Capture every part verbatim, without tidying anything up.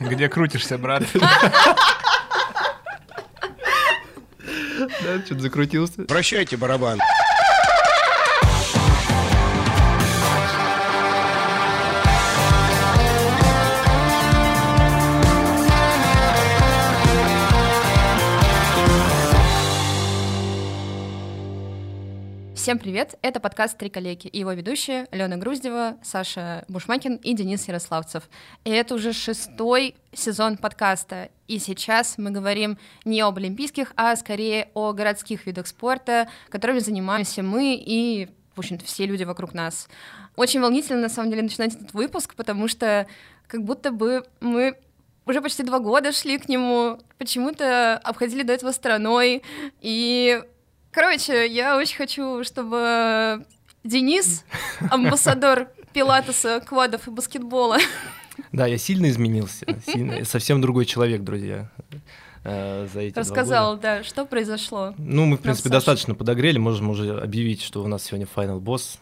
Где крутишься, брат? Да, что-то закрутился. Прощайте, барабан. Всем привет! Это подкаст «Три коллеги» и его ведущие Алена Груздева, Саша Бушмакин и Денис Ярославцев. И это уже шестой сезон подкаста, и сейчас мы говорим не об олимпийских, а скорее о городских видах спорта, которыми занимаемся мы и, в общем-то, все люди вокруг нас. Очень волнительно, на самом деле, начинать этот выпуск, потому что как будто бы мы уже почти два года шли к нему, почему-то обходили до этого стороной, и... Короче, я очень хочу, чтобы Денис, амбассадор пилатеса, квадов и баскетбола. Да, я сильно изменился, сильно, совсем другой человек, друзья, э, за эти Рассказал, да, что произошло. Ну, мы, в принципе, достаточно подогрели, можем уже объявить, что у нас сегодня Final Boss,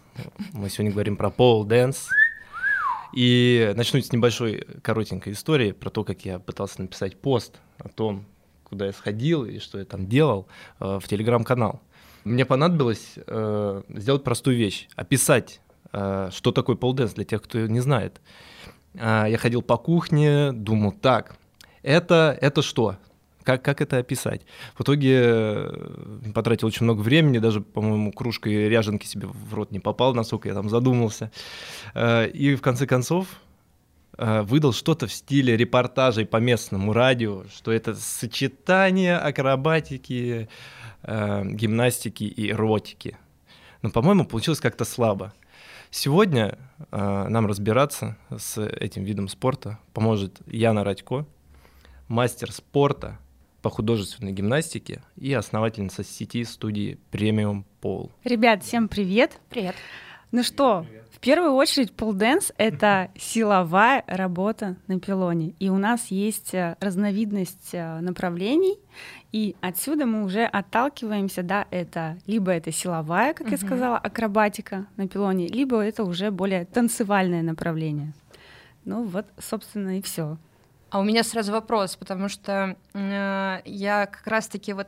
мы сегодня говорим про pole dance. И начну с небольшой коротенькой истории про то, как я пытался написать пост о том, куда я сходил и что я там делал, в телеграм-канал. Мне понадобилось э, сделать простую вещь, описать, э, что такое полденс для тех, кто не знает. Э, я ходил по кухне, думал, так, это, это что? Как, как это описать? В итоге э, потратил очень много времени, даже, по-моему, кружкой ряженки себе в рот не попал, насколько я там задумался. Э, и в конце концов, выдал что-то в стиле репортажей по местному радио, что это сочетание акробатики, э, гимнастики и эротики. Но, по-моему, получилось как-то слабо. Сегодня э, нам разбираться с этим видом спорта поможет Яна Радько, мастер спорта по художественной гимнастике и основательница сети студии «Premium Pole». Ребят, всем привет! Привет! Ну что, в первую очередь полденс — это силовая работа на пилоне. И у нас есть разновидность направлений, и отсюда мы уже отталкиваемся, да, это либо это силовая, как я сказала, акробатика на пилоне, либо это уже более танцевальное направление. Ну вот, собственно, и все. А у меня сразу вопрос, потому что э, я как раз-таки вот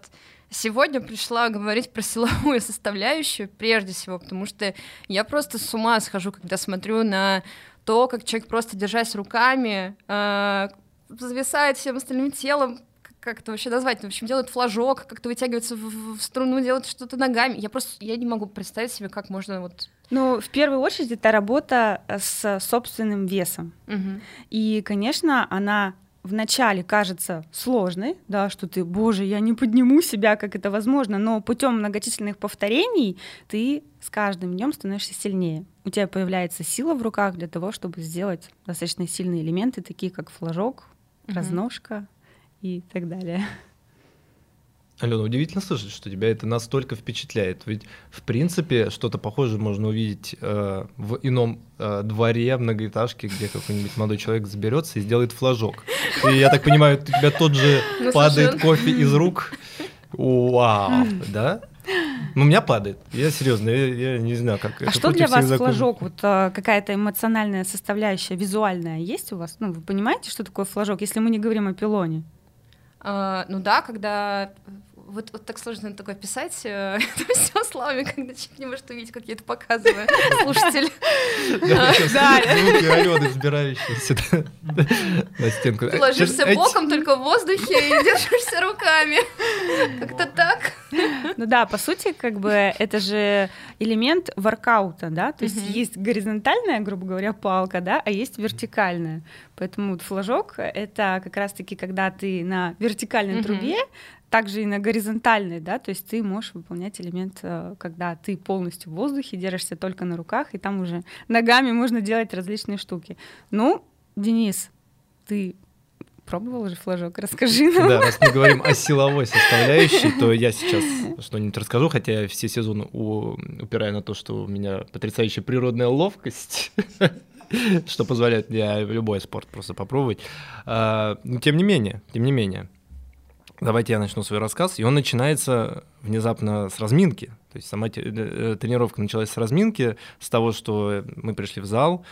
сегодня пришла говорить про силовую составляющую прежде всего, потому что я просто с ума схожу, когда смотрю на то, как человек, просто держась руками, э, зависает всем остальным телом, как это вообще назвать, в общем, делает флажок, как-то вытягивается в, в струну, делает что-то ногами. Я просто я не могу представить себе, как можно вот... Ну, в первую очередь, это работа с собственным весом. Угу. И, конечно, она вначале кажется сложной, да, что ты, боже, я не подниму себя, как это возможно, но путем многочисленных повторений ты с каждым днем становишься сильнее. У тебя появляется сила в руках для того, чтобы сделать достаточно сильные элементы, такие как флажок, угу, разножка и так далее. Алена, удивительно слышать, что тебя это настолько впечатляет. Ведь, в принципе, что-то похожее можно увидеть э, в ином э, дворе, многоэтажке, где какой-нибудь молодой человек заберется и сделает флажок. И, я так понимаю, у тебя тот же падает кофе из рук. Вау, да? Ну, у меня падает. Я серьезно, я, я не знаю, как... А что для вас флажок? Вот а, какая-то эмоциональная составляющая, визуальная есть у вас? Ну, вы понимаете, что такое флажок, если мы не говорим о пилоне? А, ну да, когда... Вот, вот так сложно такое писать, это все словами, когда человек не может увидеть, как я это показываю, слушатель. Да, звуки Алены, взбирающиеся на стенку. Ложишься боком только в воздухе и держишься руками. Как-то так. Ну да, по сути, как бы это же элемент воркаута, да, то есть есть горизонтальная, грубо говоря, палка, да, а есть вертикальная. Поэтому флажок — это как раз-таки, когда ты на вертикальной трубе, также и на горизонтальной, да, то есть ты можешь выполнять элемент, когда ты полностью в воздухе, держишься только на руках, и там уже ногами можно делать различные штуки. Ну, Денис, ты пробовал уже флажок, расскажи нам. Да, раз мы говорим о силовой составляющей, то я сейчас что-нибудь расскажу, хотя я все сезоны упираю на то, что у меня потрясающая природная ловкость, что позволяет мне любой спорт просто попробовать. Но тем не менее, тем не менее, давайте я начну свой рассказ, и он начинается внезапно с разминки. То есть сама тренировка началась с разминки, с того, что мы пришли в зал,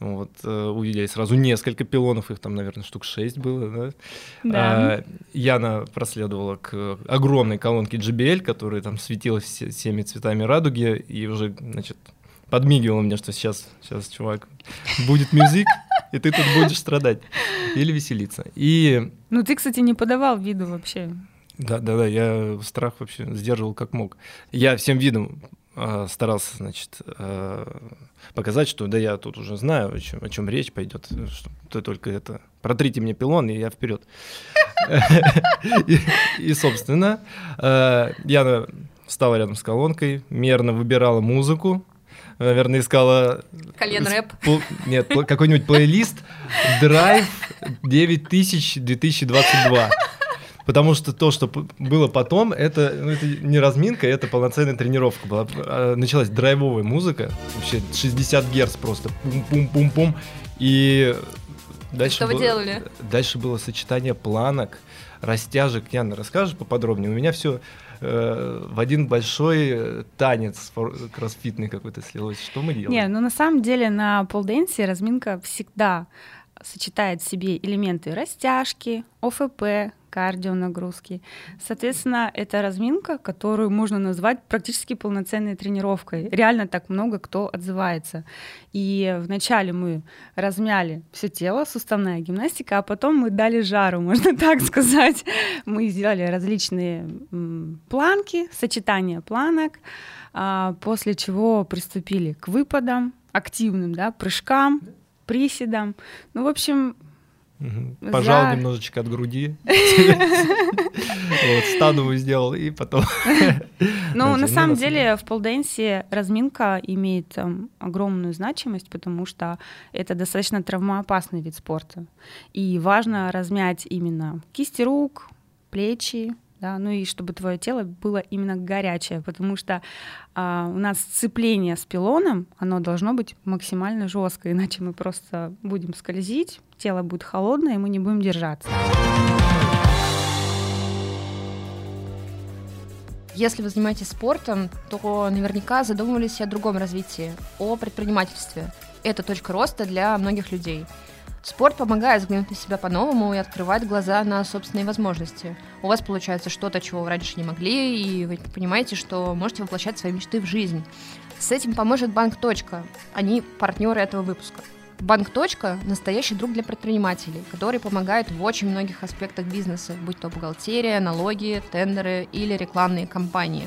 Вот, увидели сразу несколько пилонов, их там, наверное, штук шесть было. Да? Да. А, Яна проследовала к огромной колонке джей би эл, которая там светилась всеми цветами радуги, и уже, значит, подмигивала мне, что сейчас, сейчас, чувак, будет мюзик, и ты тут будешь страдать или веселиться. И... Ну, ты, кстати, не подавал виду вообще. Да-да-да, я страх вообще сдерживал как мог. Я всем видом э, старался, значит, э, показать, что да, я тут уже знаю, о чем, о чем речь пойдет. Что, то только это, протрите мне пилон, и я вперед. И, собственно, Яна встала рядом с колонкой, мерно выбирала музыку. Наверное, искала... Кальян-рэп. Пл... Нет, пл... какой-нибудь плейлист «Драйв девять тысяч две тысячи двадцать два». Потому что то, что было потом, это, ну, это не разминка, это полноценная тренировка была. Началась драйвовая музыка, вообще шестьдесят герц просто, пум-пум-пум-пум. И дальше что было... вы делали? Дальше было сочетание планок, растяжек. Яна, расскажешь поподробнее? У меня все... в один большой танец кроссфитный какой-то слилось. Что мы делаем? Не, ну на самом деле на полденсе разминка всегда сочетает в себе элементы растяжки, ОФП, кардионагрузки. Соответственно, это разминка, которую можно назвать практически полноценной тренировкой. Реально так много кто отзывается. И вначале мы размяли все тело, суставная гимнастика, а потом мы дали жару, можно так сказать. Мы сделали различные планки, сочетание планок, после чего приступили к выпадам, активным, да, прыжкам, приседам. Ну, в общем... Угу. Пожал За... немножечко от груди, становую сделал, и потом... Ну, на самом деле в полденсе разминка имеет огромную значимость, потому что это достаточно травмоопасный вид спорта. И важно размять именно кисти рук, плечи, да, ну и чтобы твое тело было именно горячее, потому что а, у нас сцепление с пилоном, оно должно быть максимально жесткое, иначе мы просто будем скользить, тело будет холодное, и мы не будем держаться. Если вы занимаетесь спортом, то наверняка задумывались о другом развитии, о предпринимательстве. Это точка роста для многих людей. Спорт помогает взглянуть на себя по-новому и открывать глаза на собственные возможности. У вас получается что-то, чего вы раньше не могли, и вы понимаете, что можете воплощать свои мечты в жизнь. С этим поможет Банк Точка. Они партнеры этого выпуска. Банк Точка – настоящий друг для предпринимателей, который помогает в очень многих аспектах бизнеса, будь то бухгалтерия, налоги, тендеры или рекламные кампании.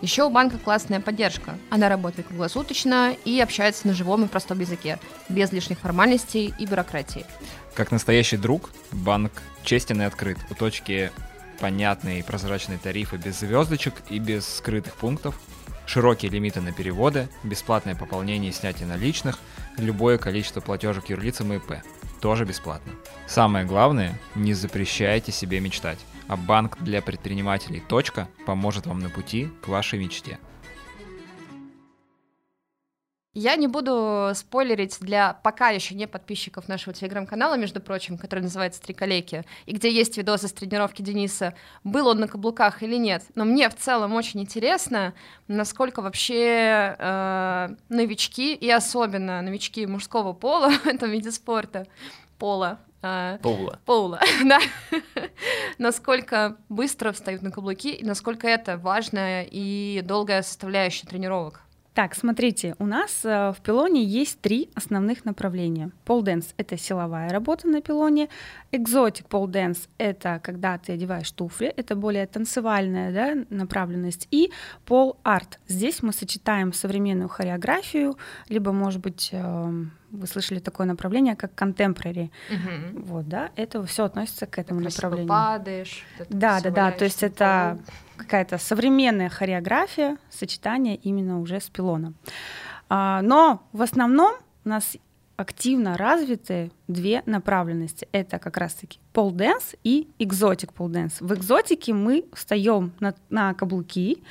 Еще у банка классная поддержка. Она работает круглосуточно и общается на живом и простом языке, без лишних формальностей и бюрократии. Как настоящий друг, банк честен и открыт. У Точки понятные и прозрачные тарифы без звездочек и без скрытых пунктов, широкие лимиты на переводы, бесплатное пополнение и снятие наличных, любое количество платежек юрлицам и ИП. Тоже бесплатно. Самое главное, не запрещайте себе мечтать. А банк для предпринимателей «Точка» поможет вам на пути к вашей мечте. Я не буду спойлерить для пока еще не подписчиков нашего телеграм-канала, между прочим, который называется «Три коллеги», и где есть видосы с тренировки Дениса, был он на каблуках или нет. Но мне в целом очень интересно, насколько вообще э, новички, и особенно новички мужского пола в этом виде спорта, пола, Поула. Поула, да. Насколько быстро встают на каблуки и насколько это важная и долгая составляющая тренировок. Так, смотрите, у нас в пилоне есть три основных направления. Полденс — это силовая работа на пилоне. Экзотик полденс — это когда ты одеваешь туфли, это более танцевальная, да, направленность. И пол-арт. Здесь мы сочетаем современную хореографию, либо, может быть, вы слышали такое направление, как contemporary. Угу. Вот, да, это все относится к этому так направлению. Падаешь, да, да, да. То есть это какая-то современная хореография, сочетание именно уже с пилоном. Но в основном у нас активно развиты две направленности. Это как раз-таки полденс и экзотик полденс. В экзотике мы встаем на, на каблуки,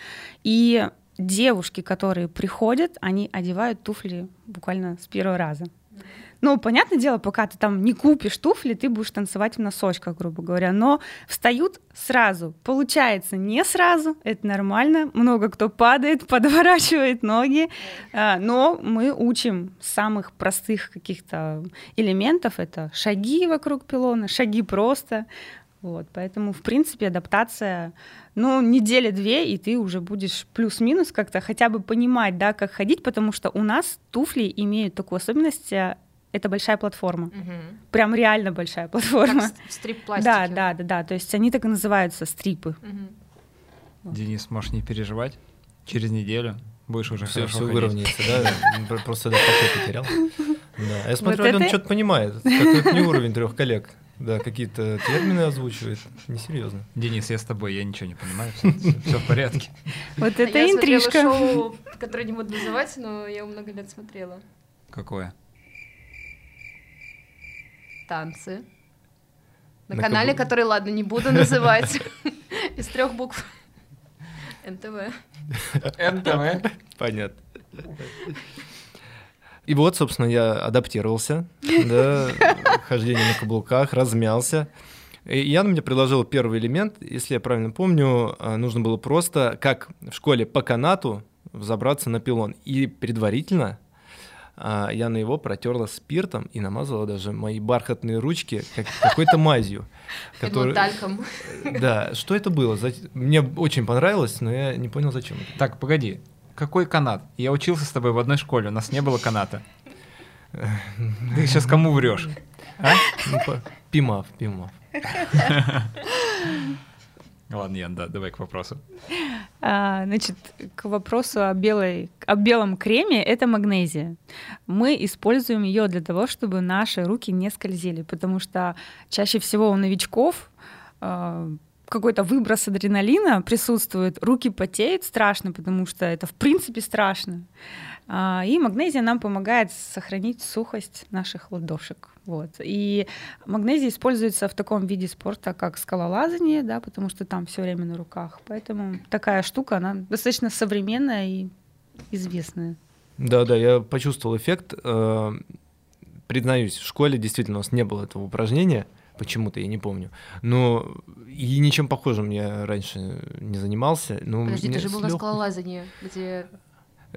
и девушки, которые приходят, они одевают туфли буквально с первого раза. Ну, понятное дело, пока ты там не купишь туфли, ты будешь танцевать в носочках, грубо говоря. Но встают сразу. Получается не сразу, это нормально. Много кто падает, подворачивает ноги. Но мы учим самых простых каких-то элементов. Это шаги вокруг пилона, шаги просто. Вот, поэтому, в принципе, адаптация, ну, неделя-две, и ты уже будешь плюс-минус как-то хотя бы понимать, да, как ходить, потому что у нас туфли имеют такую особенность, это большая платформа, угу. Прям реально большая платформа. Как в стрип-пластике. Да, да, да, да, то есть они так и называются, стрипы. Угу. Вот. Денис, можешь не переживать, через неделю будешь уже все, хорошо все выровняется, да, просто пакет потерял. Я смотрю, Алена что-то понимает, как не уровень трех коллег. Да, какие-то термины озвучиваешь. Несерьезно. Денис, я с тобой, я ничего не понимаю. Все в порядке. Вот это интрижка. Я смотрела шоу, которое не буду называть, но я его много лет смотрела. Какое? Танцы. На канале, который, ладно, не буду называть. Из трех букв. эн тэ вэ. эн тэ вэ. Понятно. И вот, собственно, я адаптировался, да, хождение на каблуках, размялся. И Яна мне предложила первый элемент, если я правильно помню, нужно было просто, как в школе по канату, взобраться на пилон. И предварительно Яна его протерла спиртом и намазала даже мои бархатные ручки как, какой-то мазью. Который... Тальком. Да, что это было? Мне очень понравилось, но я не понял, зачем. Так, погоди. Какой канат? Я учился с тобой в одной школе, у нас не было каната. Ты сейчас кому врешь? А? Ну, по... Пимав, Пимав. Ладно, Ян, да, давай к вопросу. А, значит, к вопросу о, белой, о белом креме, это магнезия. Мы используем ее для того, чтобы наши руки не скользили, потому что чаще всего у новичков... какой-то выброс адреналина присутствует, руки потеют, страшно, потому что это в принципе страшно. И магнезия нам помогает сохранить сухость наших ладошек. Вот. И магнезия используется в таком виде спорта, как скалолазание, да, потому что там все время на руках. Поэтому такая штука, она достаточно современная и известная. Да-да, я почувствовал эффект. Признаюсь, в школе действительно у нас не было этого упражнения, почему-то, я не помню. Но и ничем похожим я раньше не занимался. Но подожди, ты же был лёг... на скалолазании, где...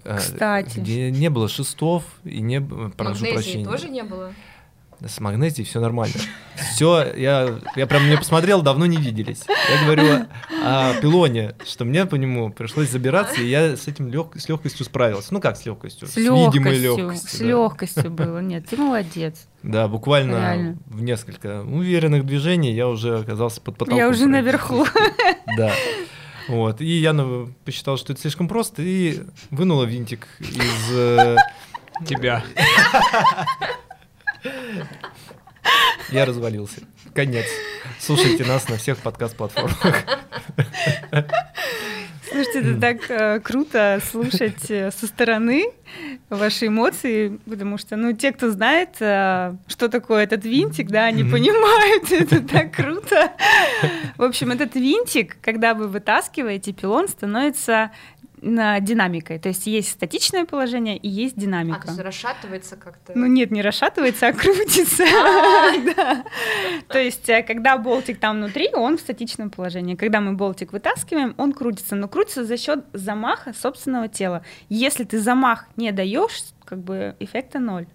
Кстати. Где не было шестов, и не было... Магнезии тоже не было? С магнезией все нормально. Все, я, я прям не посмотрел, давно не виделись. Я говорю о пилоне, что мне по нему пришлось забираться, и я с этим лег... с легкостью справился. Ну как с легкостью? С, с видимой легкостью. С да. легкостью было. Нет, ты молодец. Да, буквально реально. В несколько уверенных движений я уже оказался под потолком. Я уже наверху. Да. Вот. И Яна посчитала, что это слишком просто, и вынула винтик из тебя. Я развалился. Конец. Слушайте нас на всех подкаст-платформах. Слушайте, это так э, круто слушать э, со стороны ваши эмоции, потому что, ну, те, кто знает, э, что такое этот винтик, да, они mm-hmm. понимают, это так круто. В общем, этот винтик, когда вы вытаскиваете, пилон становится динамикой, то есть есть статичное положение и есть динамика. А, то есть расшатывается как-то? Ну нет, не расшатывается, а крутится. То есть когда болтик там внутри, он в статичном положении. Когда мы болтик вытаскиваем, он крутится, но крутится за счет замаха собственного тела. Если ты замах не даешь, как бы эффекта ноль.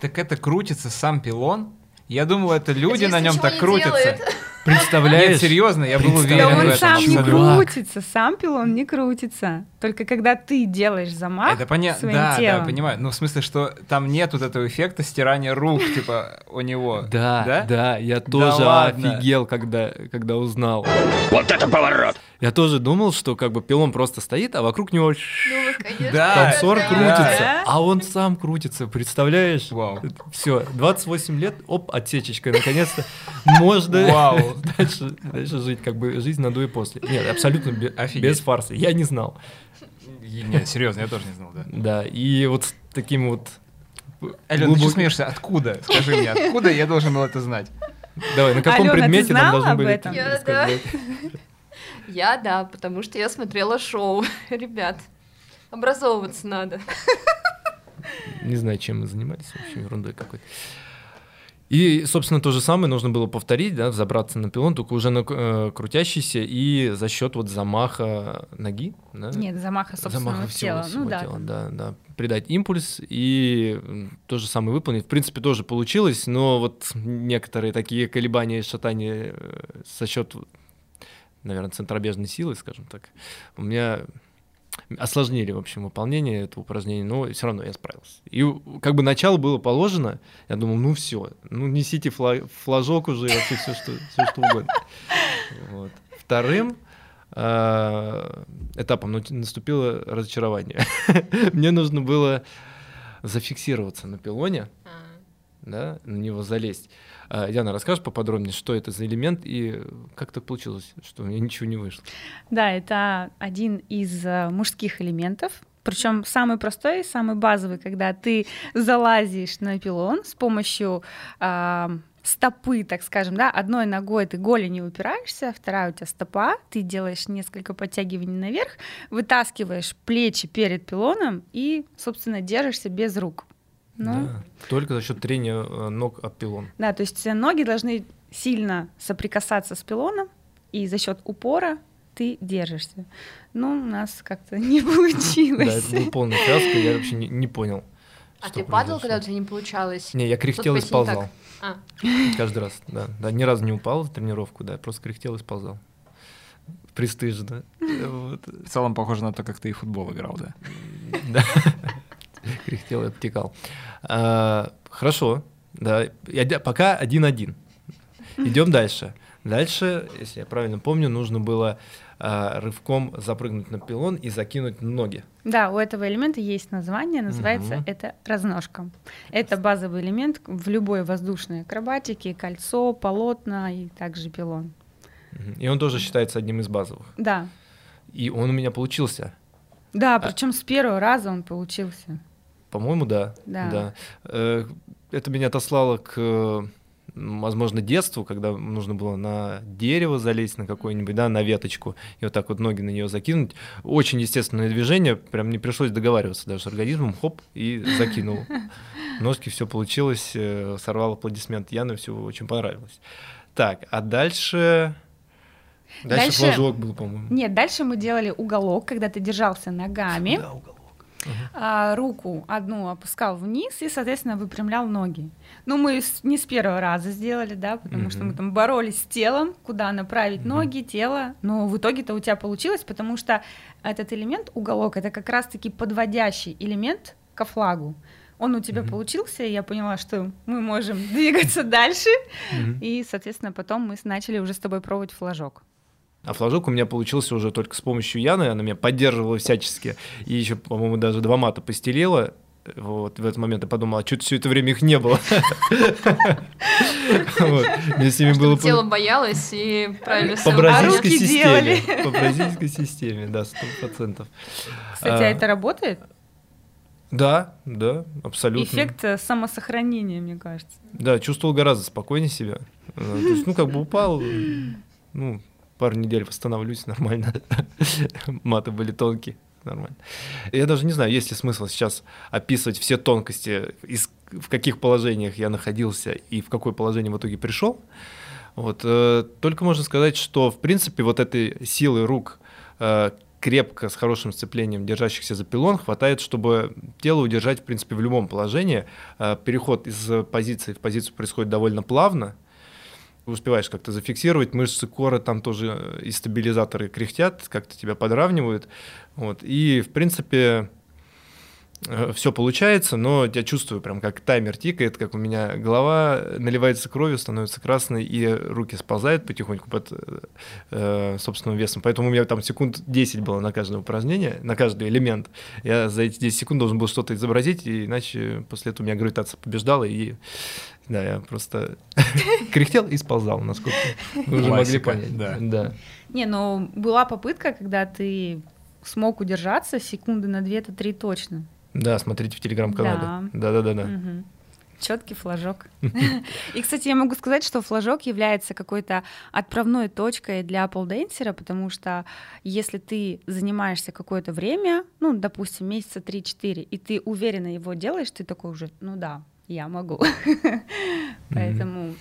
Так это крутится сам пилон? Я думал, это люди на нем так крутятся. Представляешь? Нет, серьезно, я был уверен в этом. Он сам не крутится, сам пилон не крутится. Только когда ты делаешь замах это поня... своим да, телом. Да, понимаю. Ну, в смысле, что там нет вот этого эффекта стирания рук, типа, у него. Да, да, да я тоже да офигел, когда, когда узнал. Вот это поворот! Я тоже думал, что как бы пилон просто стоит, а вокруг него ну, да, танцор да, крутится, да. А он сам крутится, представляешь? Вау. Все, двадцать восемь лет, оп, отсечечка, наконец-то можно... Вау. Дальше, дальше жить, как бы жизнь на до и после. Нет, абсолютно бе- без фарса. Я не знал. Нет, серьезно, я тоже не знал, да. Да, и вот с таким вот... Алена, глубоким... ты что смеешься? Откуда? Скажи мне, откуда я должен был это знать? Давай, на каком Алена, предмете нам должны были это рассказать? Я да, потому что я смотрела шоу. Ребят, образовываться надо. Не знаю, чем мы занимались, вообще ерундой какой-то. И, собственно, то же самое нужно было повторить, да, забраться на пилон, только уже на э, крутящийся и за счет вот замаха ноги. Да? Нет, замаха собственного замаха всего, тела. Всего ну, тела да, да, да. Придать импульс и то же самое выполнить. В принципе, тоже получилось, но вот некоторые такие колебания и шатания со счет, наверное, центробежной силы, скажем так, у меня... Осложнили, в общем, выполнение этого упражнения, но все равно я справился. И как бы начало было положено, я думал, ну все, ну несите фла- флажок уже, вообще все, что, все, что угодно. Вот. Вторым э- этапом наступило разочарование. Мне нужно было зафиксироваться на пилоне, да, на него залезть. Диана, расскажешь поподробнее, что это за элемент и как так получилось, что у меня ничего не вышло? Да, это один из мужских элементов, причем самый простой, самый базовый, когда ты залазишь на пилон с помощью э, стопы, так скажем, да, одной ногой ты голенью упираешься, вторая у тебя стопа, ты делаешь несколько подтягиваний наверх, вытаскиваешь плечи перед пилоном и, собственно, держишься без рук. Ну, да, только за счет трения ног об пилон. Да, то есть ноги должны сильно соприкасаться с пилоном, и за счет упора ты держишься. Но у нас как-то не получилось. Да, это был полный фиаско, я вообще не, не понял. А ты падал, когда у тебя не получалось? Не, я кряхтел и сползал. А. Каждый раз, да, да. Ни разу не упал в тренировку, да, просто кряхтел и сползал. Престижно. Вот. В целом, похоже на то, как ты и в футбол играл, да? Да. Кряхтел и обтекал. А, хорошо, да. Я, пока один-один. Идем дальше. Дальше, если я правильно помню, нужно было а, рывком запрыгнуть на пилон и закинуть ноги. Да, у этого элемента есть название, называется угу. это разножка. Это базовый элемент в любой воздушной акробатике, кольцо, полотно и также пилон. И он тоже считается одним из базовых. Да. И он у меня получился. Да, причем а... с первого раза он получился. По-моему, да. Да. да. Это меня отослало к, возможно, детству, когда нужно было на дерево залезть, на какое-нибудь, да, на веточку, и вот так вот ноги на нее закинуть. Очень естественное движение, прям не пришлось договариваться даже с организмом, хоп, и закинул. Ножки, все получилось, сорвал аплодисмент Яны, все очень понравилось. Так, а дальше... Дальше, дальше флажок был, по-моему. Нет, дальше мы делали уголок, когда ты держался ногами. Да, уголок. Uh-huh. Руку одну опускал вниз и, соответственно, выпрямлял ноги. Ну, мы не с первого раза сделали, да, потому uh-huh. что мы там боролись с телом, куда направить uh-huh. ноги, тело. Но в итоге-то у тебя получилось, потому что этот элемент, уголок, это как раз-таки подводящий элемент ко флагу. Он у тебя mm-hmm. получился, и я поняла, что мы можем двигаться дальше. Mm-hmm. И, соответственно, потом мы начали уже с тобой пробовать флажок. А флажок у меня получился уже только с помощью Яны. Она меня поддерживала всячески. И еще, по-моему, даже два мата постелила. Вот в этот момент я подумал, а что-то все это время их не было. Тело боялось и правильно все. По бразильской системе. По бразильской системе, да, сто процентов. Кстати, а это работает? Да, да, абсолютно. Эффект самосохранения, мне кажется. Да, чувствовал гораздо спокойнее себя. То есть, ну, как бы упал, ну, пару недель восстановлюсь, нормально. Маты были тонкие, нормально. Я даже не знаю, есть ли смысл сейчас описывать все тонкости, из, в каких положениях я находился и в какое положение в итоге пришел. Вот. Только можно сказать, что, в принципе, вот этой силы рук, крепко, с хорошим сцеплением держащихся за пилон, хватает, чтобы тело удержать, в принципе, в любом положении. Переход из позиции в позицию происходит довольно плавно. Успеваешь как-то зафиксировать, мышцы кора там тоже и стабилизаторы кряхтят, как-то тебя подравнивают. Вот. И, в принципе, все получается, но я чувствую прям, как таймер тикает, как у меня голова наливается кровью, становится красной, и руки сползают потихоньку под э, собственным весом. Поэтому у меня там секунд десять было на каждое упражнение, на каждый элемент. Я за эти десять секунд должен был что-то изобразить, и иначе после этого у меня гравитация побеждала, и да, я просто кряхтел и сползал, насколько вы уже могли понять. Не, ну была попытка, когда ты смог удержаться секунды на две-три точно. Да, смотрите в телеграм-канале. Да, да, да, да. Угу. Четкий флажок. И, кстати, я могу сказать, что флажок является какой-то отправной точкой для полденсера, потому что если ты занимаешься какое-то время, ну, допустим, месяца три-четыре, и ты уверенно его делаешь, ты такой уже, ну да, я могу. Поэтому...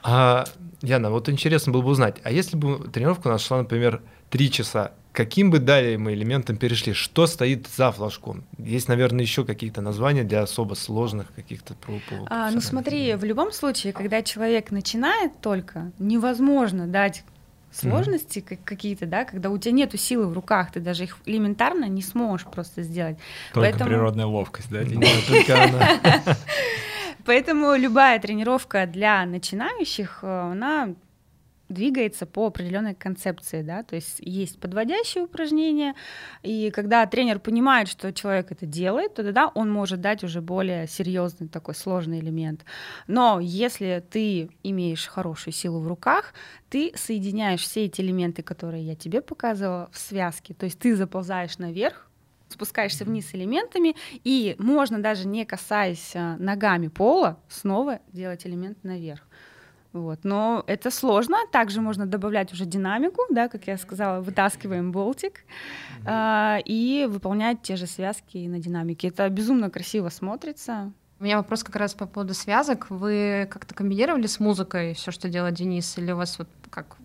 А, Яна, вот интересно было бы узнать, а если бы тренировка у нас шла, например, три часа, каким бы далее мы элементом перешли? Что стоит за флажком? Есть, наверное, еще какие-то названия для особо сложных каких-то... А, ну смотри, в любом случае, когда человек начинает только, невозможно дать сложности mm-hmm. какие-то, да, когда у тебя нету силы в руках, ты даже их элементарно не сможешь просто сделать. Только Поэтому... природная ловкость, да? Только она... Поэтому любая тренировка для начинающих, она двигается по определенной концепции, да, то есть есть подводящие упражнения, и когда тренер понимает, что человек это делает, то тогда он может дать уже более серьезный такой сложный элемент. Но если ты имеешь хорошую силу в руках, ты соединяешь все эти элементы, которые я тебе показывала, в связке, то есть ты заползаешь наверх, спускаешься вниз элементами, и можно даже не касаясь ногами пола, снова делать элемент наверх. Вот. Но это сложно. Также можно добавлять уже динамику, да, как я сказала, вытаскиваем болтик mm-hmm. а, и выполнять те же связки на динамике. Это безумно красиво смотрится. У меня вопрос как раз по поводу связок. Вы как-то комбинировали с музыкой все, что делает Денис? Или у вас вот как...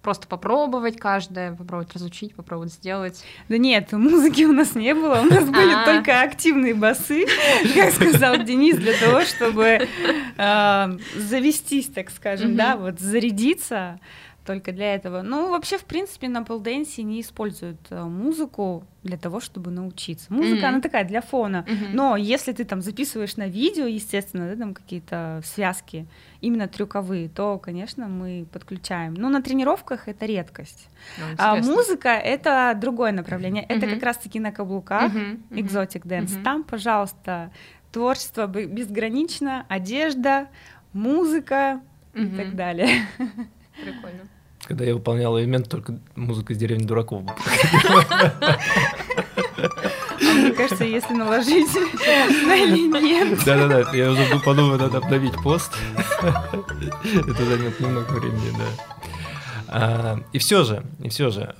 Просто попробовать каждое, попробовать разучить, попробовать сделать. Да нет, музыки у нас не было, у нас были А-а-а. только активные басы, как сказал Денис, для того, чтобы э, завестись, так скажем, mm-hmm. да, вот зарядиться только для этого. Ну, вообще, в принципе, на полденсе не используют музыку для того, чтобы научиться. Музыка, mm-hmm. она такая для фона, mm-hmm. но если ты там записываешь на видео, естественно, да, там какие-то связки, именно трюковые, то, конечно, мы подключаем. Но на тренировках это редкость. Ну, а музыка — это другое направление. Mm-hmm. Это как раз-таки на каблуках, экзотик mm-hmm. дэнс. Mm-hmm. Там, пожалуйста, творчество безгранично, одежда, музыка mm-hmm. и так далее. Прикольно. Когда я выполнял элемент, только музыка из деревни дураков. Мне кажется, если наложить на элемент... Да-да-да, я уже подумал, надо обновить пост. Это займет немного времени, да. И все же, и все же,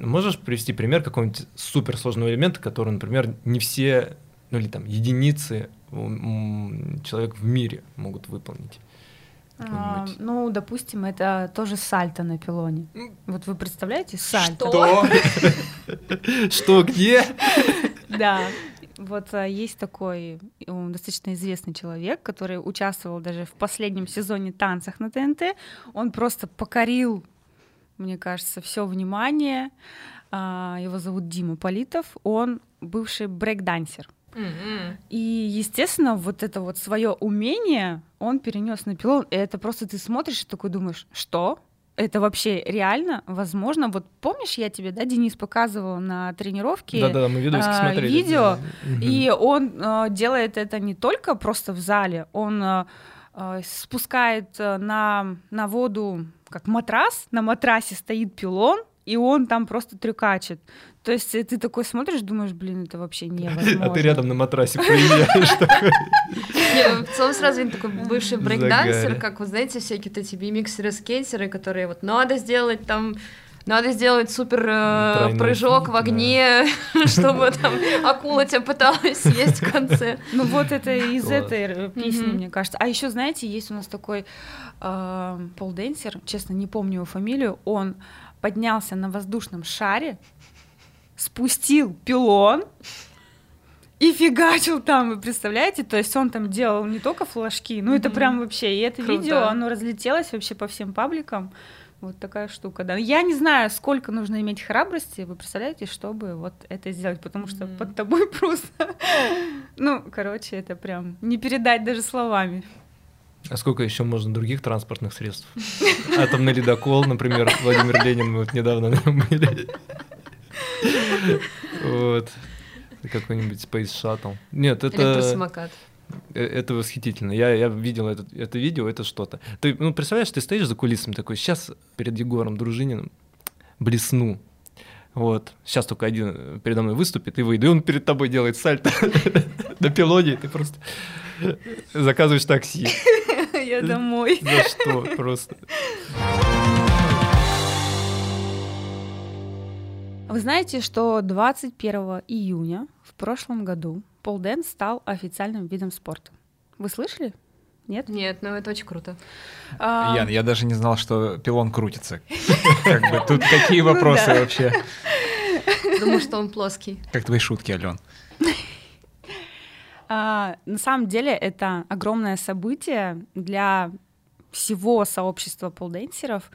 можешь привести пример какого-нибудь суперсложного элемента, который, например, не все, ну или там единицы человек в мире могут выполнить? А, ну, допустим, это тоже сальто на пилоне. Вот вы представляете, сальто. Что? Что, где? Да, вот есть такой достаточно известный человек, который участвовал даже в последнем сезоне «Танцах» на ТНТ. Он просто покорил, мне кажется, все внимание. Его зовут Дима Политов. Он бывший брейк-дансер. Mm-hmm. И, естественно, вот это вот свое умение он перенес на пилон. И это просто ты смотришь и такой думаешь, что? Это вообще реально возможно? Вот помнишь, я тебе, да, Денис, показывал на тренировке Да-да-да, мы видосики а, смотрели. Видео, mm-hmm. и он а, делает это не только просто в зале, он а, а, спускает на, на воду как матрас, на матрасе стоит пилон, и он там просто трюкачит. То есть ты такой смотришь, думаешь, блин, это вообще невозможно. А ты рядом на матрасе проезжаешь такой. В целом сразу видно такой бывший брейк-дансер, как, вы знаете, всякие эти бимиксеры-скейтеры, которые вот надо сделать там, надо сделать супер прыжок в огне, чтобы там акула тебя пыталась съесть в конце. Ну вот это из этой песни, мне кажется. А еще, знаете, есть у нас такой полденсер, честно, не помню его фамилию, он поднялся на воздушном шаре, спустил пилон и фигачил там, вы представляете? То есть он там делал не только флажки, ну mm-hmm. это прям вообще, и это Круто. Видео, оно разлетелось вообще по всем пабликам. Вот такая штука, да. Я не знаю, сколько нужно иметь храбрости, вы представляете, чтобы вот это сделать, потому что mm-hmm. под тобой просто... ну, короче, это прям не передать даже словами. А сколько еще можно других транспортных средств? Атомный ледокол, например, Владимир Ленин, мы вот недавно на нем были. Вот. Какой-нибудь Space Shuttle. Нет, это... Электросамокат. Это восхитительно. Я, я видел это, это видео, это что-то. Ты, ну, представляешь, ты стоишь за кулисами такой, сейчас перед Егором Дружининым блесну. Вот. Сейчас только один передо мной выступит, и выйду, и он перед тобой делает сальто на пилоне, и ты просто заказываешь такси. Я домой. За что просто? Вы знаете, что двадцать первого июня в прошлом году полдэнс стал официальным видом спорта. Вы слышали? Нет? Нет, ну это очень круто. А... Ян, я даже не знал, что пилон крутится. Тут какие вопросы вообще? Думаю, что он плоский. Как твои шутки, Алён? На самом деле это огромное событие для всего сообщества полдэнсеров,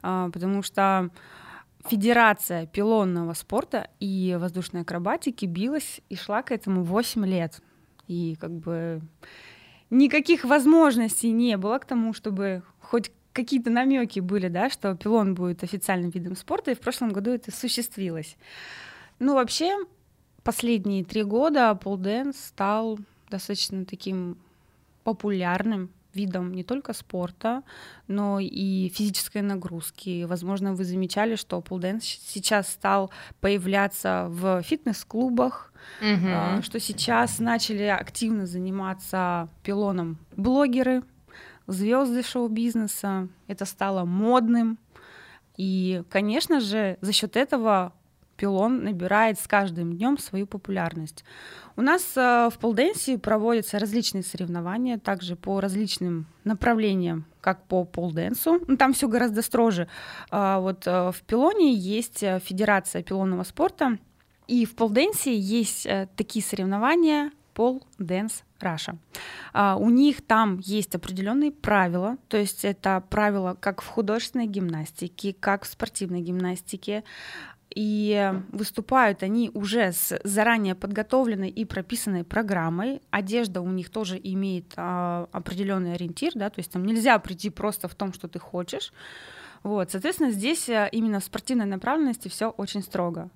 потому что Федерация пилонного спорта и воздушной акробатики билась и шла к этому восемь лет. И как бы никаких возможностей не было к тому, чтобы хоть какие-то намеки были, да, что пилон будет официальным видом спорта, и в прошлом году это осуществилось. Ну, вообще, последние три года полдэнс стал достаточно таким популярным видом не только спорта, но и физической нагрузки. Возможно, вы замечали, что полдэнс сейчас стал появляться в фитнес-клубах, mm-hmm. что сейчас начали активно заниматься пилоном блогеры, звезды шоу-бизнеса. Это стало модным. И, конечно же, за счет этого пилон набирает с каждым днем свою популярность. У нас в полдэнсе проводятся различные соревнования, также по различным направлениям, как по полдэнсу. Ну, там все гораздо строже. Вот в пилоне есть Федерация пилонного спорта, и в полдэнсе есть такие соревнования полдэнс Раша. У них там есть определенные правила, то есть это правила как в художественной гимнастике, как в спортивной гимнастике. И выступают они уже с заранее подготовленной и прописанной программой. Одежда у них тоже имеет а, определенный ориентир, да, то есть там нельзя прийти просто в том, что ты хочешь. Вот, соответственно, здесь именно в спортивной направленности все очень строго.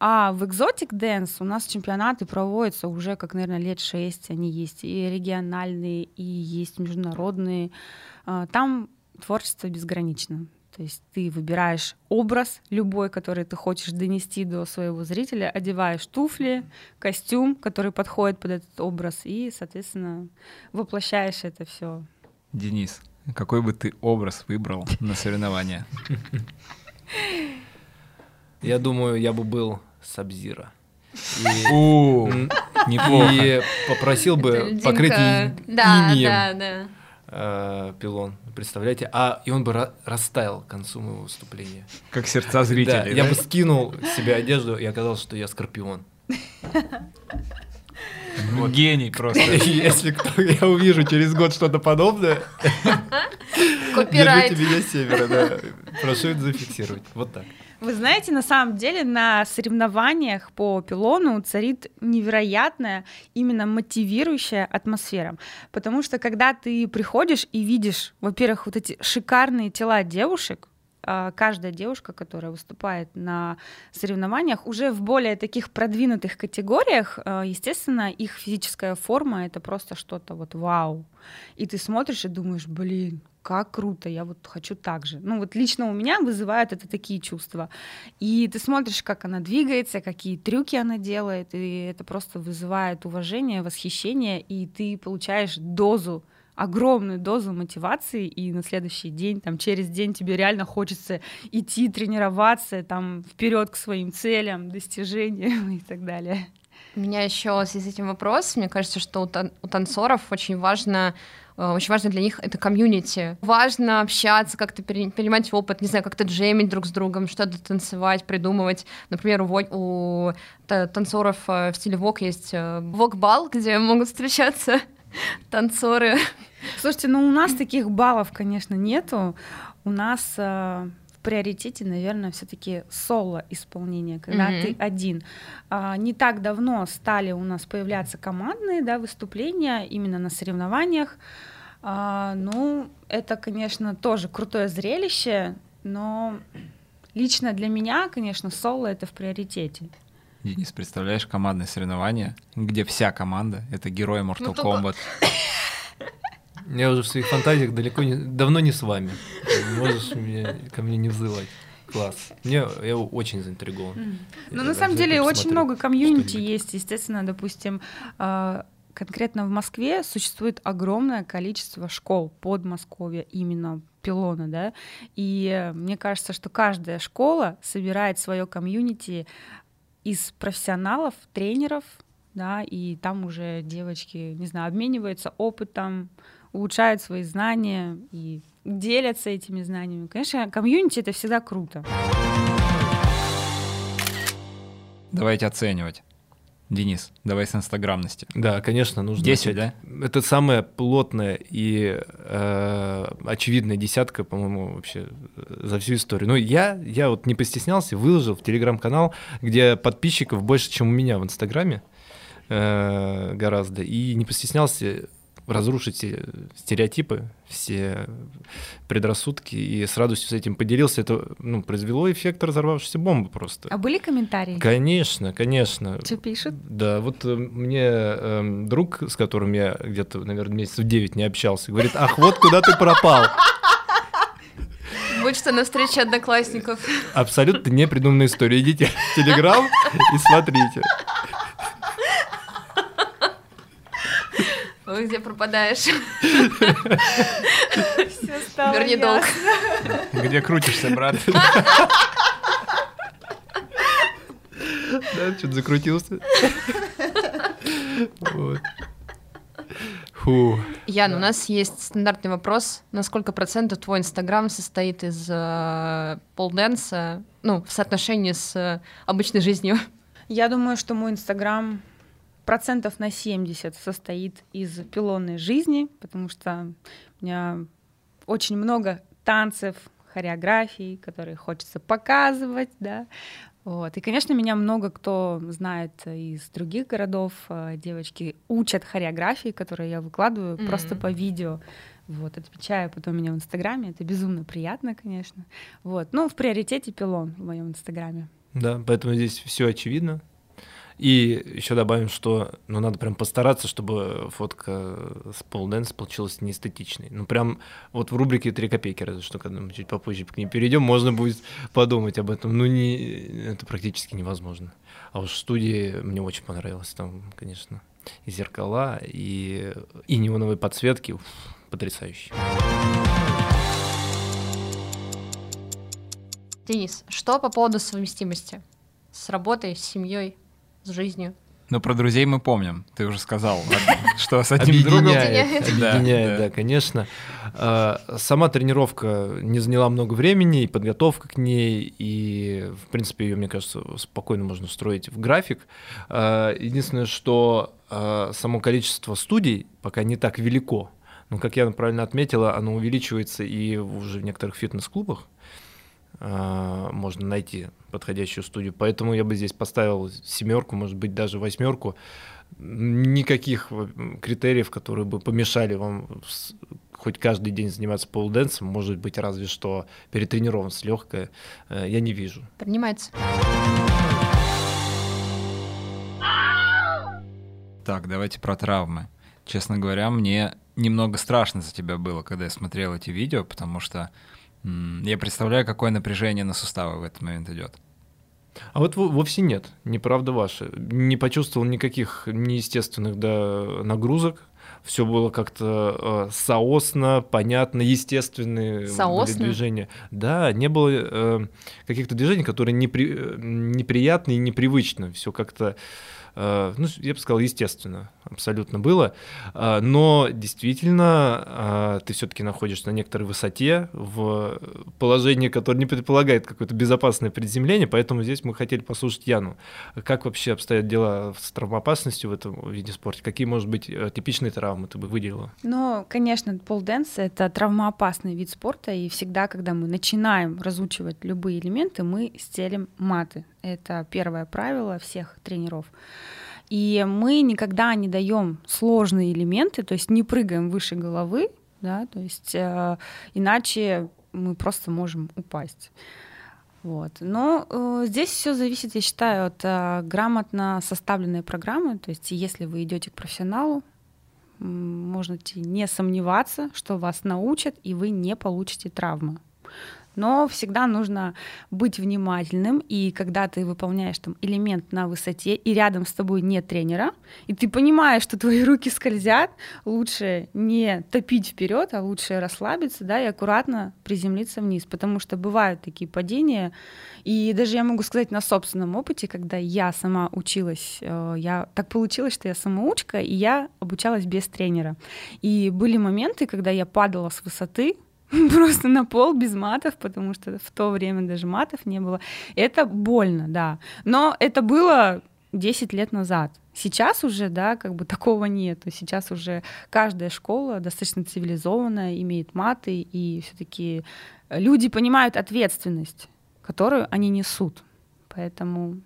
А в Exotic Dance у нас чемпионаты проводятся уже, как, наверное, лет шесть. Они есть и региональные, и есть международные. Там творчество безгранично. То есть ты выбираешь образ любой, который ты хочешь донести до своего зрителя, одеваешь туфли, костюм, который подходит под этот образ, и, соответственно, воплощаешь это все. Денис, какой бы ты образ выбрал на соревнования? Я думаю, я бы был Саб-Зиро. И попросил бы покрыть инием пилон, представляете? А и он бы растаял к концу моего выступления. Как сердца зрителей. Да, да? Я бы скинул себе одежду, и оказалось, что я скорпион. Вот. Гений просто. Если кто, я увижу через год что-то подобное, копирайт. Держите меня с севера, да. Прошу это зафиксировать. Вот так. Вы знаете, на самом деле на соревнованиях по пилону царит невероятная, именно мотивирующая атмосфера. Потому что когда ты приходишь и видишь, во-первых, вот эти шикарные тела девушек, каждая девушка, которая выступает на соревнованиях, уже в более таких продвинутых категориях, естественно, их физическая форма — это просто что-то вот вау. И ты смотришь и думаешь, блин, как круто, я вот хочу так же. Ну вот лично у меня вызывают это такие чувства. И ты смотришь, как она двигается, какие трюки она делает, и это просто вызывает уважение, восхищение, и ты получаешь дозу, огромную дозу мотивации, и на следующий день, там, через день тебе реально хочется идти, тренироваться, там, вперед к своим целям, достижениям и так далее. У меня еще в связи с этим вопрос. Мне кажется, что у, тан- у танцоров очень важно, э, очень важно для них это комьюнити. Важно общаться, как-то пере- перенимать опыт, не знаю, как-то джемить друг с другом, что-то танцевать, придумывать. Например, у, у та- танцоров э, в стиле вок есть э, вок-бал, где могут встречаться танцоры. Слушайте, ну у нас таких баллов, конечно, нету. У нас э, в приоритете, наверное, все-таки соло-исполнение, когда mm-hmm. ты один. А, не так давно стали у нас появляться командные, да, выступления именно на соревнованиях. А, ну, это, конечно, тоже крутое зрелище, но лично для меня, конечно, соло — это в приоритете. Денис, представляешь командные соревнования, где вся команда — это герои Mortal Kombat. Я уже в своих фантазиях далеко не, давно не с вами. Можешь меня, ко мне не взывать. Класс. Мне, я очень заинтригован. Mm. Но на самом деле очень смотрю, много комьюнити есть. Естественно, допустим, конкретно в Москве существует огромное количество школ Подмосковья именно пилона, да, и мне кажется, что каждая школа собирает свое комьюнити из профессионалов, тренеров, да, и там уже девочки, не знаю, обмениваются опытом, улучшают свои знания и делятся этими знаниями. Конечно, комьюнити — это всегда круто. Давайте оценивать. Денис, давай с инстаграмности. Да, конечно, нужно. десять, да? Это самая плотная и э, очевидная десятка, по-моему, вообще за всю историю. Но я, я вот не постеснялся, выложил в телеграм-канал, где подписчиков больше, чем у меня в инстаграме э, гораздо, и не постеснялся разрушить все стереотипы, все предрассудки, и с радостью с этим поделился. Это, ну, произвело эффект разорвавшейся бомбы просто. А были комментарии? Конечно, конечно. Что пишут? Да, вот мне э, друг, с которым я где-то, наверное, месяцев девять не общался, говорит: ах, вот куда ты пропал. Будь что на встрече одноклассников. Абсолютно непридуманная история. Идите в Телеграм и смотрите. Ой, где пропадаешь? Все стало верни ясно. Долг. Где крутишься, брат? Да, что-то закрутился. Вот. Фу. Ян, да. У нас есть стандартный вопрос. На сколько процентов твой инстаграм состоит из э, полденса, ну, в соотношении с э, обычной жизнью? Я думаю, что мой инстаграм процентов на семьдесят состоит из пилонной жизни, потому что у меня очень много танцев, хореографий, которые хочется показывать, да. Вот. И, конечно, меня много кто знает из других городов. Девочки учат хореографии, которые я выкладываю mm-hmm. просто по видео. Вот, отвечаю потом меня в Инстаграме. Это безумно приятно, конечно. Вот. Ну, в приоритете пилон в моем Инстаграме. Да, поэтому здесь все очевидно. И еще добавим, что ну, надо прям постараться, чтобы фотка с полденс получилась неэстетичной. Ну, прям вот в рубрике «Три копейки», разве что, когда мы чуть попозже к ней перейдем, можно будет подумать об этом. Ну, не, это практически невозможно. А уж в студии мне очень понравилось. Там, конечно, и зеркала, и, и неоновые подсветки. Уф, потрясающе. Денис, что по поводу совместимости с работой, с семьей? С жизнью. Но про друзей мы помним. Ты уже сказал, что с одним другом... Объединяет, да, конечно. Сама тренировка не заняла много времени, и подготовка к ней, и, в принципе, ее, мне кажется, спокойно можно встроить в график. Единственное, что само количество студий пока не так велико. Но, как я правильно отметила, оно увеличивается и уже в некоторых фитнес-клубах. Можно найти подходящую студию. Поэтому я бы здесь поставил семерку, может быть, даже восьмерку. Никаких критериев, которые бы помешали вам хоть каждый день заниматься полденсом, может быть, разве что перетренированность легкая, я не вижу. Принимается. Так, давайте про травмы. Честно говоря, мне немного страшно за тебя было, когда я смотрел эти видео, потому что я представляю, какое напряжение на суставы в этот момент идет. А вот вовсе нет, неправда ваша. Не почувствовал никаких неестественных, да, нагрузок. Все было как-то э, соосно, понятно, естественные движения. Да, не было э, каких-то движений, которые непри... неприятны и непривычны. Все как-то, э, ну, я бы сказал, естественно, абсолютно было. Э, но действительно, э, ты все-таки находишься на некоторой высоте, в положении, которое не предполагает какое-то безопасное приземление. Поэтому здесь мы хотели послушать Яну. Как вообще обстоят дела с травмоопасностью в этом виде спорта? Какие, может быть, типичные травмы ты бы выделила? Ну, конечно, полденс — это травмоопасный вид спорта, и всегда, когда мы начинаем разучивать любые элементы, мы стелим маты. Это первое правило всех тренеров. И мы никогда не даем сложные элементы, то есть не прыгаем выше головы, да, то есть э, иначе мы просто можем упасть. Вот. Но э, здесь все зависит, я считаю, от э, грамотно составленной программы, то есть если вы идете к профессионалу, можете не сомневаться, что вас научат, и вы не получите травмы. Но всегда нужно быть внимательным, и когда ты выполняешь там элемент на высоте, и рядом с тобой нет тренера, и ты понимаешь, что твои руки скользят, лучше не топить вперед, а лучше расслабиться, да, и аккуратно приземлиться вниз, потому что бывают такие падения, и даже я могу сказать на собственном опыте, когда я сама училась, я, так получилось, что я самоучка, и я обучалась без тренера, и были моменты, когда я падала с высоты, просто на пол, без матов, потому что в то время даже матов не было. Это больно, да. Но это было десять лет назад. Сейчас уже, да, как бы такого нет. Сейчас уже каждая школа достаточно цивилизованная, имеет маты, и все-таки люди понимают ответственность, которую они несут. Поэтому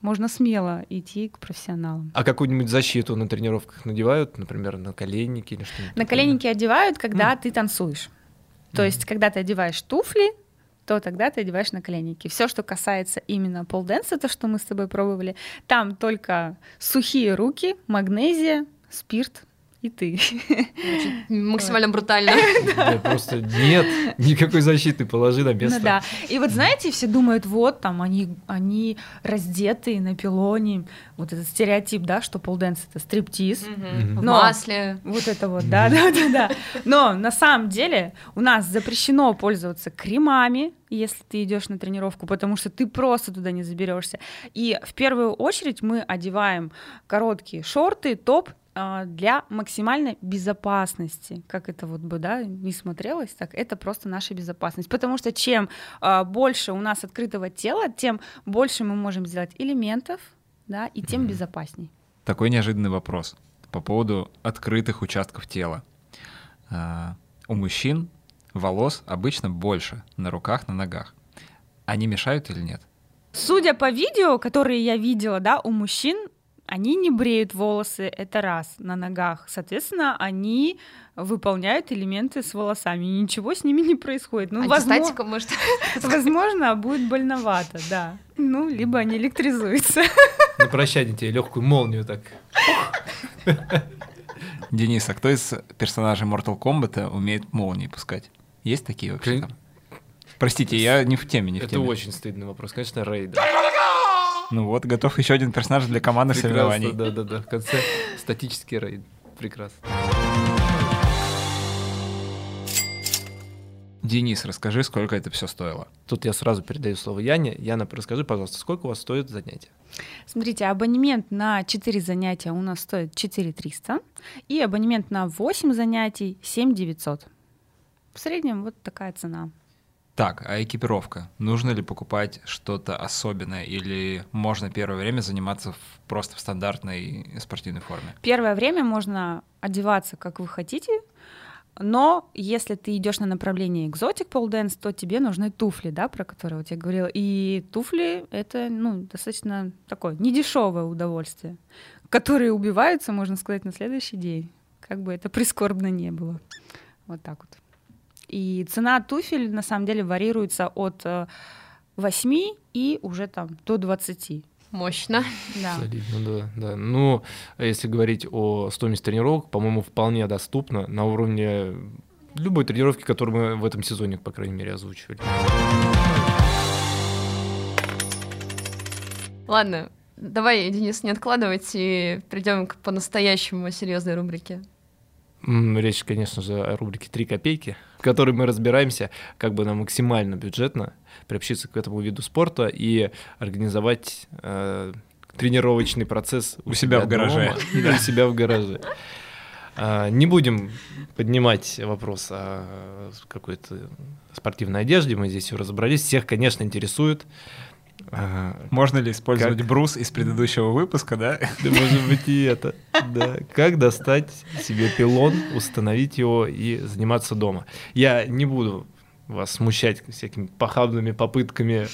можно смело идти к профессионалам. А какую-нибудь защиту на тренировках надевают, например, на коленники или что-нибудь? На коленники одевают, когда mm. ты танцуешь. То есть, когда ты одеваешь туфли, то тогда ты одеваешь наколенники. Все, что касается именно полденса, то, что мы с тобой пробовали, там только сухие руки, магнезия, спирт и ты. Максимально брутально. Просто нет никакой защиты, положи на место. И вот знаете, все думают, вот там они раздетые на пилоне, вот этот стереотип, да, что полденс — это стриптиз. В масле. Вот это вот, да-да-да. Но на самом деле у нас запрещено пользоваться кремами, если ты идешь на тренировку, потому что ты просто туда не заберешься. И в первую очередь мы одеваем короткие шорты, топ, для максимальной безопасности. Как это вот бы, да, не смотрелось, так это просто наша безопасность. Потому что чем а, больше у нас открытого тела, тем больше мы можем сделать элементов, да, и тем mm-hmm. безопасней. Такой неожиданный вопрос по поводу открытых участков тела. А, у мужчин волос обычно больше на руках, на ногах. Они мешают или нет? Судя по видео, которые я видела, да, у мужчин они не бреют волосы, это раз, на ногах. Соответственно, они выполняют элементы с волосами. Ничего с ними не происходит. Ну, возможно, может... возможно, будет больновато, да. Ну, либо они электризуются. Ну, прощайте тебе легкую молнию так. Денис, а кто из персонажей Mortal Kombat умеет молнии пускать? Есть такие вообще там? Простите, я не в теме, не в теме. Это очень стыдный вопрос. Конечно, Рейда. Ну вот, готов еще один персонаж для командных соревнований. Да-да-да, в конце статический рейд. Прекрасно. Денис, расскажи, сколько это все стоило. Тут я сразу передаю слово Яне. Яна, расскажи, пожалуйста, сколько у вас стоит занятие? Смотрите, абонемент на четыре занятия у нас стоит четыре триста, и абонемент на восемь занятий семь девятьсот. В среднем вот такая цена. Так, а экипировка? Нужно ли покупать что-то особенное или можно первое время заниматься в, просто в стандартной спортивной форме? Первое время можно одеваться, как вы хотите, но если ты идешь на направление экзотик полденс, то тебе нужны туфли, да, про которые вот я говорила. И туфли — это, ну, достаточно такое недешевое удовольствие, которые убиваются, можно сказать, на следующий день. Как бы это прискорбно не было. Вот так вот. И цена туфель, на самом деле, варьируется от восьми и уже там до двадцати. Мощно. Да. Солидно, да, да. Но если говорить о стоимости тренировок, по-моему, вполне доступно на уровне любой тренировки, которую мы в этом сезоне, по крайней мере, озвучивали. Ладно, давай, Денис, не откладывайте, и придем к по-настоящему серьезной рубрике. Речь, конечно же, о рубрике «Три копейки», в которой мы разбираемся, как бы нам максимально бюджетно приобщиться к этому виду спорта и организовать э, тренировочный процесс у, у себя, себя в гараже. Да. У себя в гараже. А, не будем поднимать вопрос о какой-то спортивной одежде, мы здесь все разобрались. Всех, конечно, интересует. Ага. Можно ли использовать как... брус из предыдущего выпуска, да? Да, может быть, и это. Да. Как достать себе пилон, установить его и заниматься дома. Я не буду вас смущать всякими похабными попытками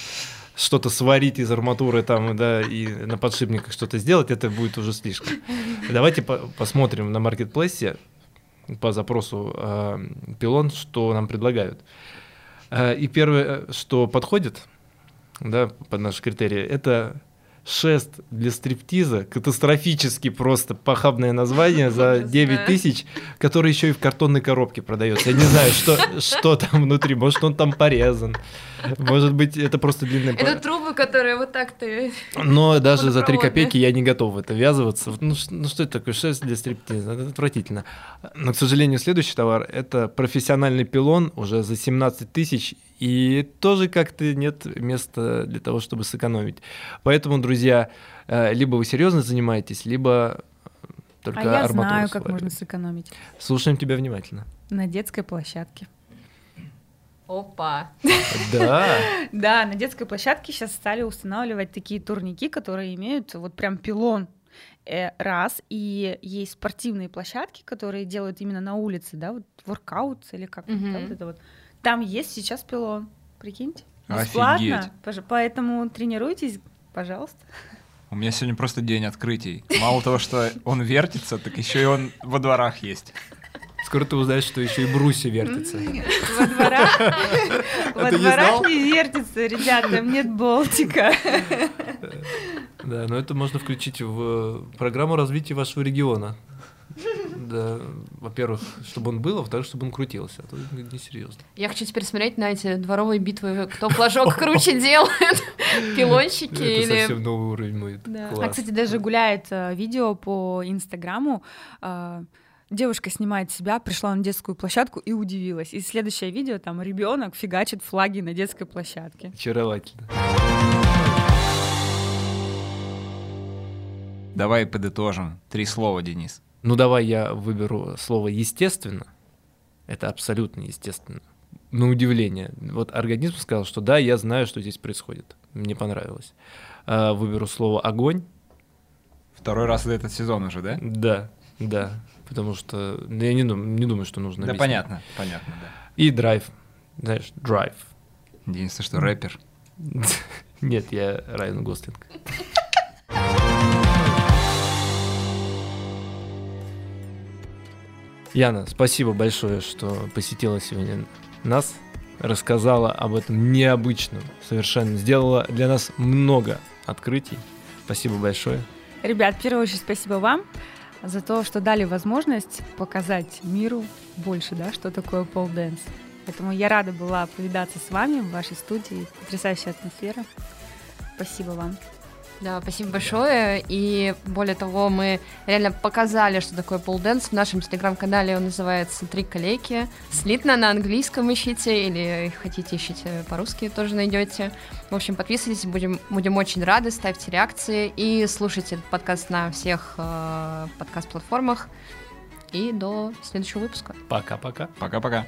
что-то сварить из арматуры там, да, и на подшипниках что-то сделать. Это будет уже слишком. Давайте по- посмотрим на маркетплейсе по запросу э, пилон, что нам предлагают. Э, и первое, что подходит... Да, под наши критерии, это Шест для стриптиза, катастрофически просто похабное название за девять тысяч, который еще и в картонной коробке продается. Я не знаю, что, что там внутри, может, он там порезан, может быть, это просто длинная... Это трубы, которые вот так ты... Но даже за три копейки я не готов в это ввязываться. Ну, ну что это такое, шест для стриптиза, это отвратительно. Но, к сожалению, следующий товар – это профессиональный пилон уже за семнадцать тысяч, и тоже как-то нет места для того, чтобы сэкономить. Поэтому, друзья, либо вы серьезно занимаетесь, либо только арматуру. А я знаю, сварили. Как можно сэкономить. Слушаем тебя внимательно. На детской площадке. Опа! Да. Да, на детской площадке сейчас стали устанавливать такие турники, которые имеют вот прям пилон. Раз, и есть спортивные площадки, которые делают именно на улице, да, вот воркаут или как это вот. Там есть сейчас пилон, прикиньте. Бесплатно, Офигеть. Поэтому тренируйтесь, пожалуйста. У меня сегодня просто день открытий. Мало того, что он вертится, так еще и он во дворах есть. Скоро ты узнаешь, что еще и бруси вертятся. Во дворах не вертится, ребят, там нет болтика. Да, но это можно включить в программу развития вашего региона. Да, во-первых, чтобы он был, а во-вторых, чтобы он крутился. А то это несерьезно. Я хочу теперь смотреть на эти дворовые битвы, кто флажок круче делает, пилонщики или... Это совсем новый уровень будет. А, кстати, даже гуляет видео по Инстаграму. Девушка снимает себя, пришла на детскую площадку и удивилась. И следующее видео, там ребенок фигачит флаги на детской площадке. Очаровательно. Давай подытожим. Три слова, Денис. Ну, давай я выберу слово «естественно». Это абсолютно естественно. На удивление. Вот организм сказал, что да, я знаю, что здесь происходит. Мне понравилось. Выберу слово «огонь». Второй раз за этот сезон уже, да? Да, да. Потому что ну, я не, дум, не думаю, что нужно объяснить. Да, понятно, понятно, да. И драйв. Знаешь, драйв. Денис, ты что, рэпер? Нет, я Райан Гослинг. Яна, спасибо большое, что посетила сегодня нас, рассказала об этом необычном совершенно, сделала для нас много открытий. Спасибо большое. Ребят, в первую очередь спасибо вам за то, что дали возможность показать миру больше, да, что такое полденс. Поэтому я рада была повидаться с вами в вашей студии. Потрясающая атмосфера. Спасибо вам. Да, спасибо большое, и более того, мы реально показали, что такое полденс. В нашем телеграм-канале он называется «Три коллеги». Слитно на английском ищите, или хотите ищите по-русски, тоже найдете. В общем, подписывайтесь, будем, будем очень рады, ставьте реакции и слушайте этот подкаст на всех э, подкаст-платформах. И до следующего выпуска. Пока-пока. Пока-пока.